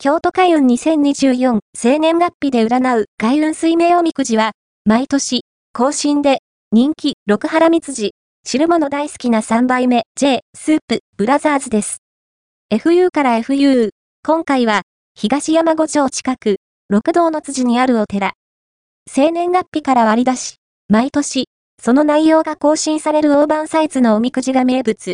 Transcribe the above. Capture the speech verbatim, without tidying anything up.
京都開運にせんにじゅうよん生年月日で占う開運水明おみくじは、毎年、更新で、人気、六原蜜寺、汁物大好きなさんばいめ、J、スープ、ブラザーズです。エフユー から エフユー、今回は、東山五条近く、六道の辻にあるお寺。生年月日から割り出し、毎年、その内容が更新される大判サイズのおみくじが名物。